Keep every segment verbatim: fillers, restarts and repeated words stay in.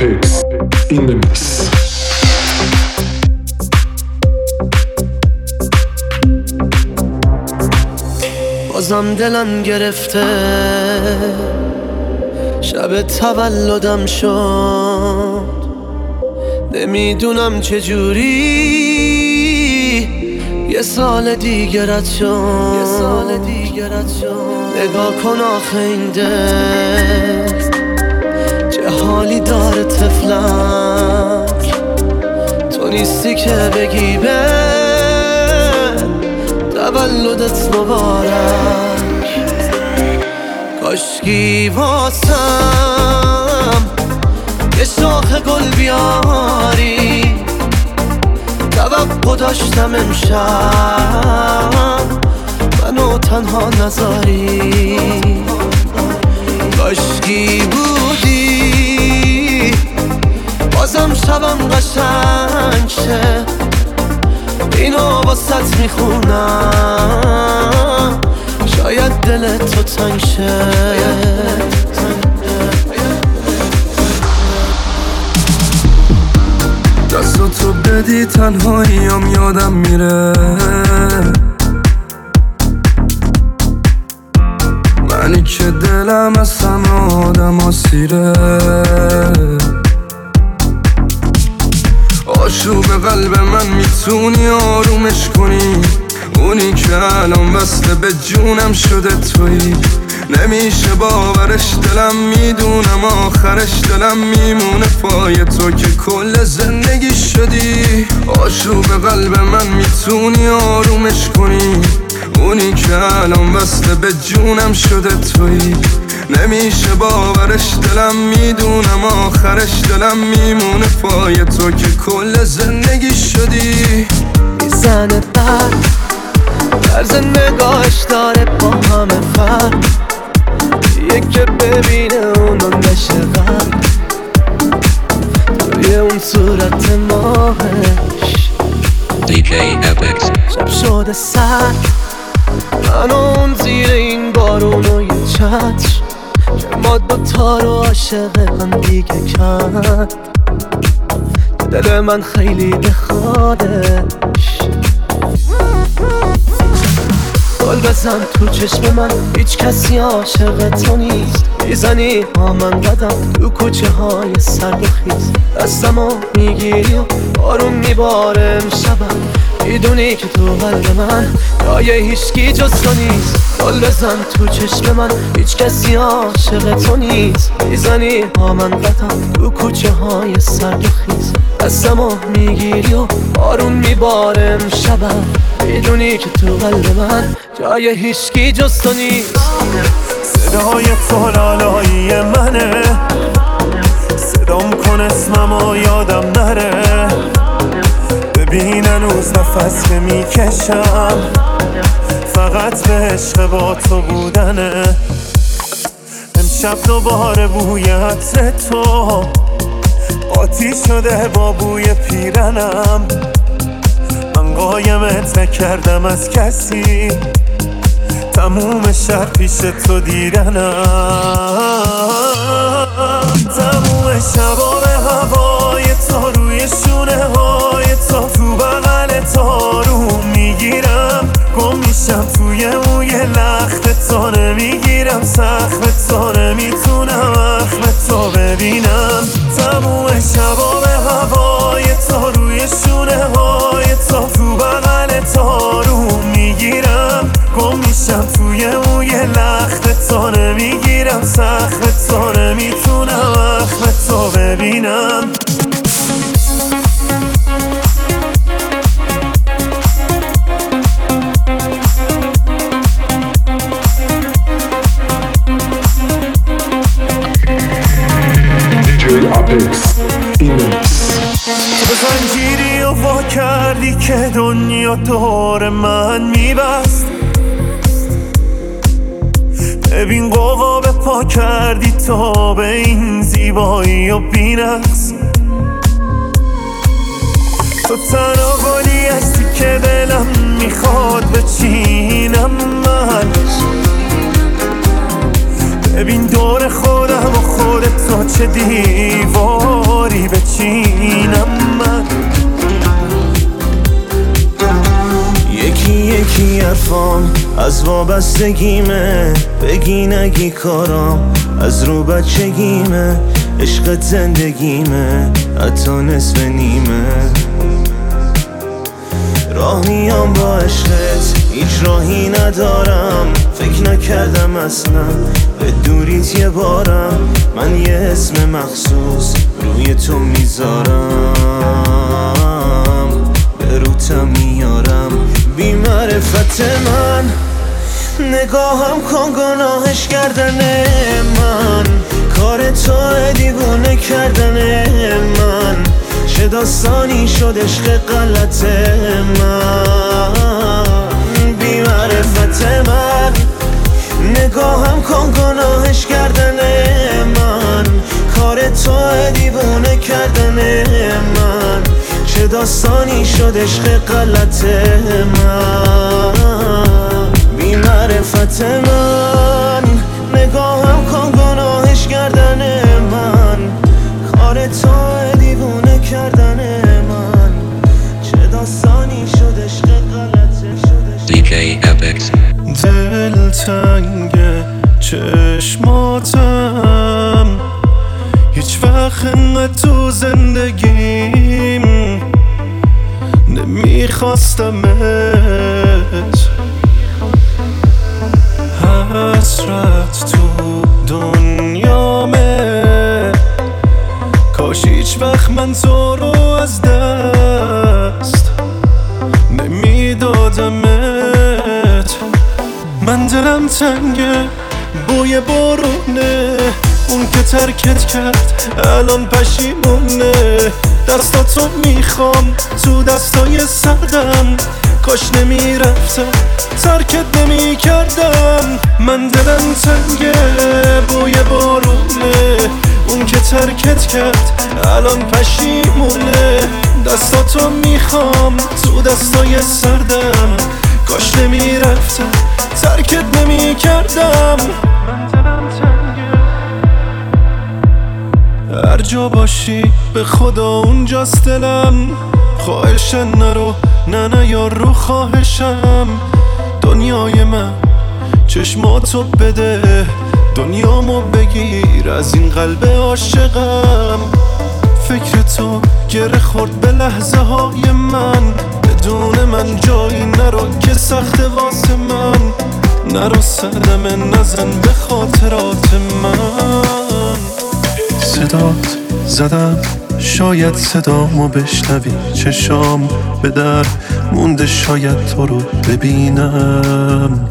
eggs in the mess. بازم دلم گرفته، شب تولدم شد، نمیدونم چجوری یه سال دیگه رد شد, شد. نگاه کن آخه این دل چه حالی داره طفلم، تو نیستی که بگی به تولدت مبارک. کاشکی واسم یه شاخ گل بیاری، توقع داشتم امشب منو تنها نذاری. کاشکی بودی بازم شبم قشنگ شه، اینو واسط میخونم شاید دل تو تنگ شه. دستو تو بدی تنهاییم یادم میره، منی که دلم از همه آدم آسیره، آشوب قلب من میتونی آرومش کنی، اونی که الان وصله به جونم شده تویی، نمیشه باورش دلم میدونم آخرش دلم میمونه پای تو که کل زندگی شدی. آشوب قلب من میتونی آرومش کنی، اونی که الان وصله به جونم شده تویی، نمیشه باورش دلم میدونم آخرش دلم میمونه پای تو که کل زندگی شدی. میزنه بر طرز نگاهش داره با همه فرق، یک که ببینه اونو نشه غرق توی اون صورت ماهش. شب شده سر من اون زیر این بارون و یه چتر، ماد با تار و عاشق هم دیگه کرد، دل من خیلی بخوادش. گل بزن تو چشم من، هیچ کسی عاشق تو نیست، میزنی با من قدم تو کوچه های سرد و خیز، دستمو میگیری و بارون میباره امشبم، میدونی که تو قلب من دایه هیچکی جز تو نیست. گل بزن تو چشم من، هیچ کسی عاشق تو نیست، میزنی با من قدم تو کوچه های سرد و خیز، دستمو میگیری و بارون میباره امشبم، میدونی که تو قلب من جای هیچکی جز تو نیست. صدای تلالایی منه، صدام کن اسممو یادم نره، ببین هنوز نفس که میکشم فقط به عشق با تو بودنه. امشب دوباره بوی عطر تو قاطی شده با بوی پیرنم، من قایمت نکردم از کسی، تموم شهر پیش تو دیرنم، تموم شبا به هوای تو، روی شونه های تو، تو بغل تو رو میگیرم، گم میشم توی موی لخت تو، نمیگیرم سخم تو، نمیتونم اخم تو ببینم، تموم شبا به هوای تو، روی شونه های تو، تو بغل تو رو میگیرم، گم میشم توی موی لخت تو، نمیگیرم سخت تو، نمیتونم اخم تو ببینم. تو زنجیری و وا کردی که دنیا دور من میبست، ببین قوقا به پا کردی تا به این زیبایی و بینقص، تو تنها گلی هستی که دلم میخواد بچینم من، ببین دور خودم و خودت تو چه دیوار حرفام از وابستگیمه، بگی نگی کارام از رو بچگیمه، عشقت زندگیمه حتی نصف نیمه. راه میام با عشقت هیچ راهی ندارم، فکر نکردم اصلا به دوریت یه بارم. من یه اسم مخصوص روی تو میذارم، به روتم میارم بی معرفت من. نگاهم کن گناهش کردن من، کار تو دیوونه کردن من. چه داستانی شد عشق غلط من، بی معرفت من. نگاهم کن گناهش کردن من، کار تو دیوونه کردن من. چه داستانی شد عشق غلط من، بی معرفت من. نگاهم کن گناهش کردن من، کار تو دیوونه کردن من. چه داستانی شد عشق غلط من. دی جی Apex. دل تنگه چشماتم، هیچ وقت انقدر تو زندگیم نمیخواستمت. حسرت تو دنیامه، کاش هیچ وقت من تو رو از دست نمیدادمت. من دلم تنگه بوی بارونه، اون که ترکت کرد الان پشیمونه. دستاتو میخوام تو دستای سردم، کاش نمیرفتم ترکت نمیکردم. من دلم تنگه بوی بارونه، اون که ترکت کرد الان پشیمونه. دستاتو میخوام تو دستای سردم، کاش نمیرفتم ترکت نمیکردم. هر جا باشی به خدا اونجاست دلم، خواهشن نرو نه نه یا رو خواهشم. دنیای من چشماتو بده، دنیامو بگیر از این قلب عاشقم. فکر تو گره خورد به لحظه های من، بدون من جایی نرو که سخت واسه من. نرو سرم نزن به خاطرات من. صدات زدم شاید صدامو بشنوی، چشام به در مونده شاید تو رو ببینم،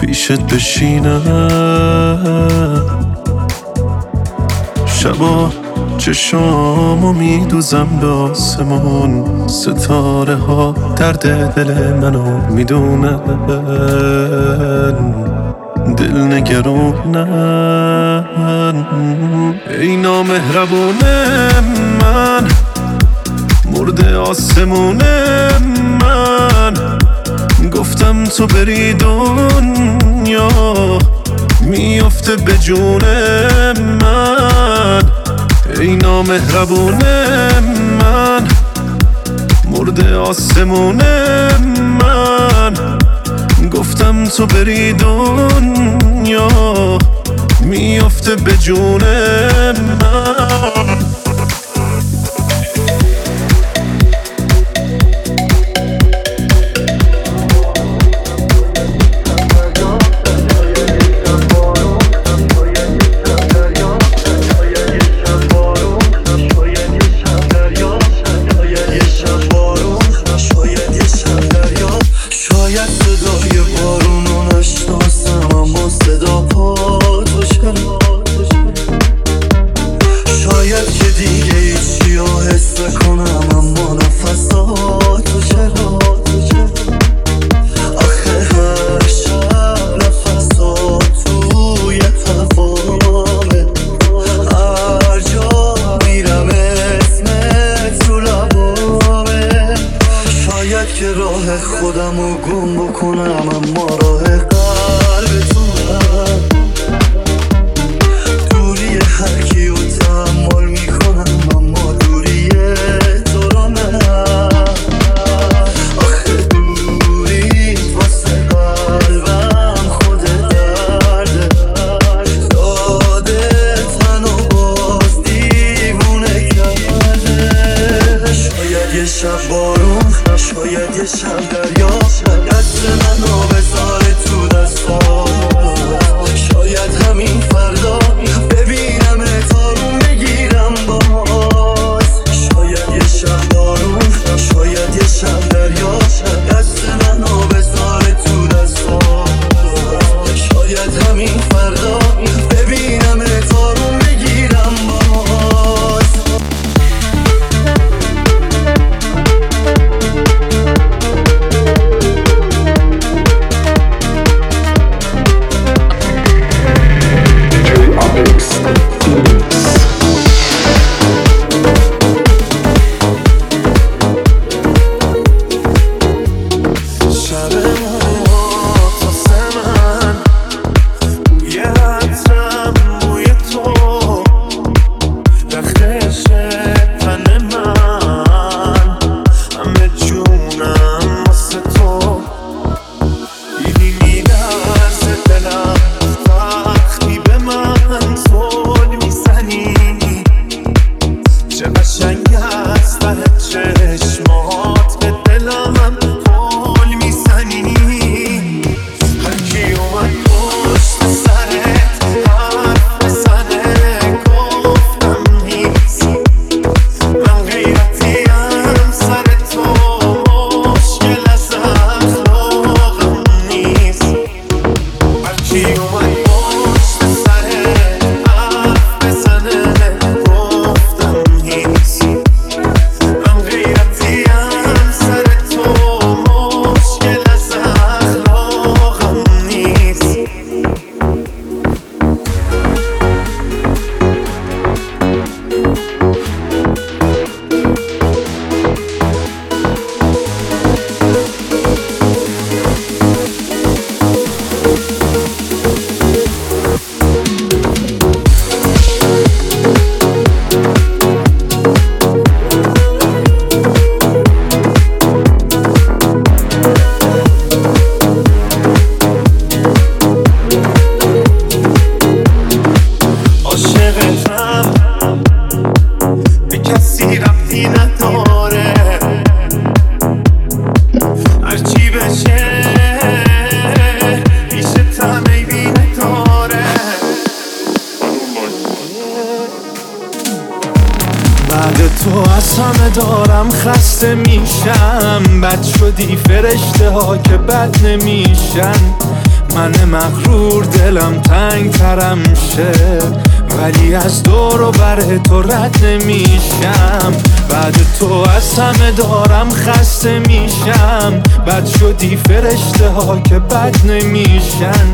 پیشت بشینم. شبا چشامو میدوزم به آسمون، ستاره ها درد دل منو میدونن، دل نگرونن. ای نامهربون من، مرده آسمون من. گفتم تو بری دنیا میافته به جون من. ای نامهربون من، مرده آسمون من. گفتم تو بری دنیا میافته به جون من. Yes, چی اومد پشت سره عف بزنه گفتم هیچی من غیرتیم سر تو مشکل از اخلاقم نیست تو از همه دارم خسته میشم، بد شدی فرشته ها که بد نمیشن، من مغرور دلم تنگ ترم شه، ولی از دور و بر تو رد نمیشم. بعد تو از همه دارم خسته میشم، بد شدی فرشته ها که بد نمیشن،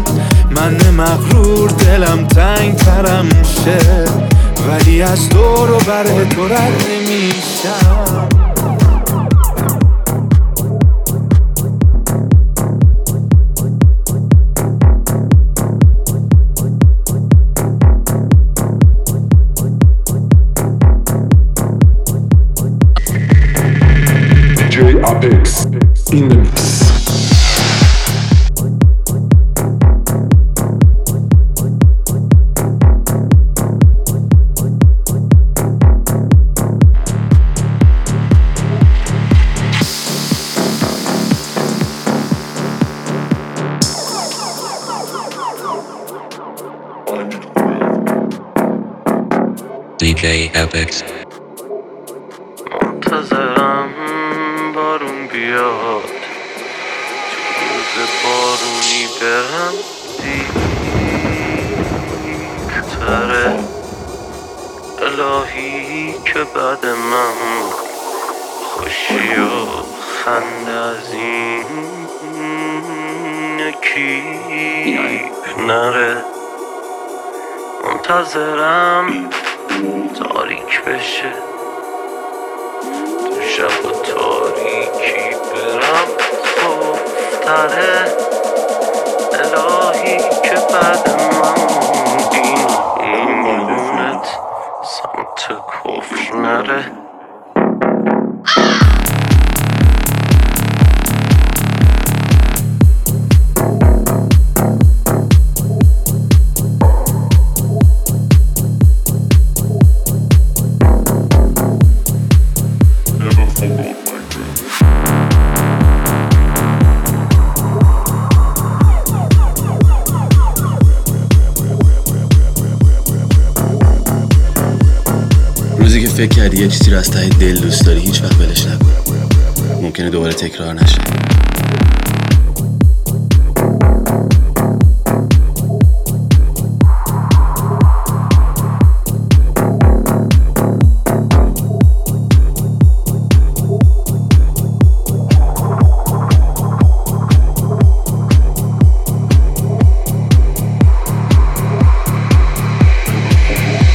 من مغرور دلم تنگ ترم شه، ولی از دور و بر تو رد نمیشم. Apex in the mix. دی جی Apex. بیاد چه روز بارونی برم دیگتره الهی که بعد من خوشی و خنده از این کیف نره. منتظرم تاریک بشه تو شب و تاریکی برم خوفتره الهی که بعد من دین ایمونت سمت کفر نره. روزی که فکر کردی یه چیزی رو از ته دل دوست داری هیچ وقت ولش نکن، ممکنه دوباره تکرار نشه.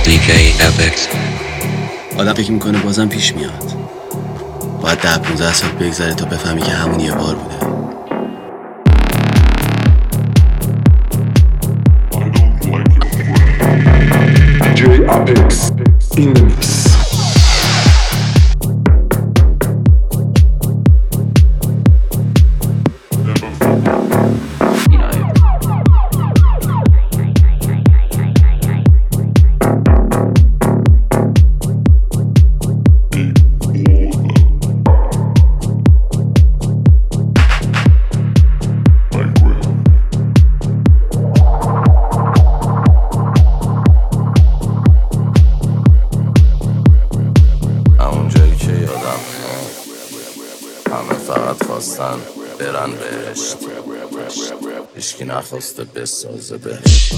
دی جی Apex. آدم فکر میکنه بازم پیش میاد، باید ده پونزه سال بگذره تا بفهمی که همون یه بار بوده. دی جی Apex in the mix. همه فقط خواستن برن بهشت. هیچکی نخواسته بسازه بهش.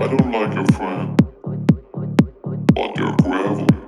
I don't like your friend, but they're gravel.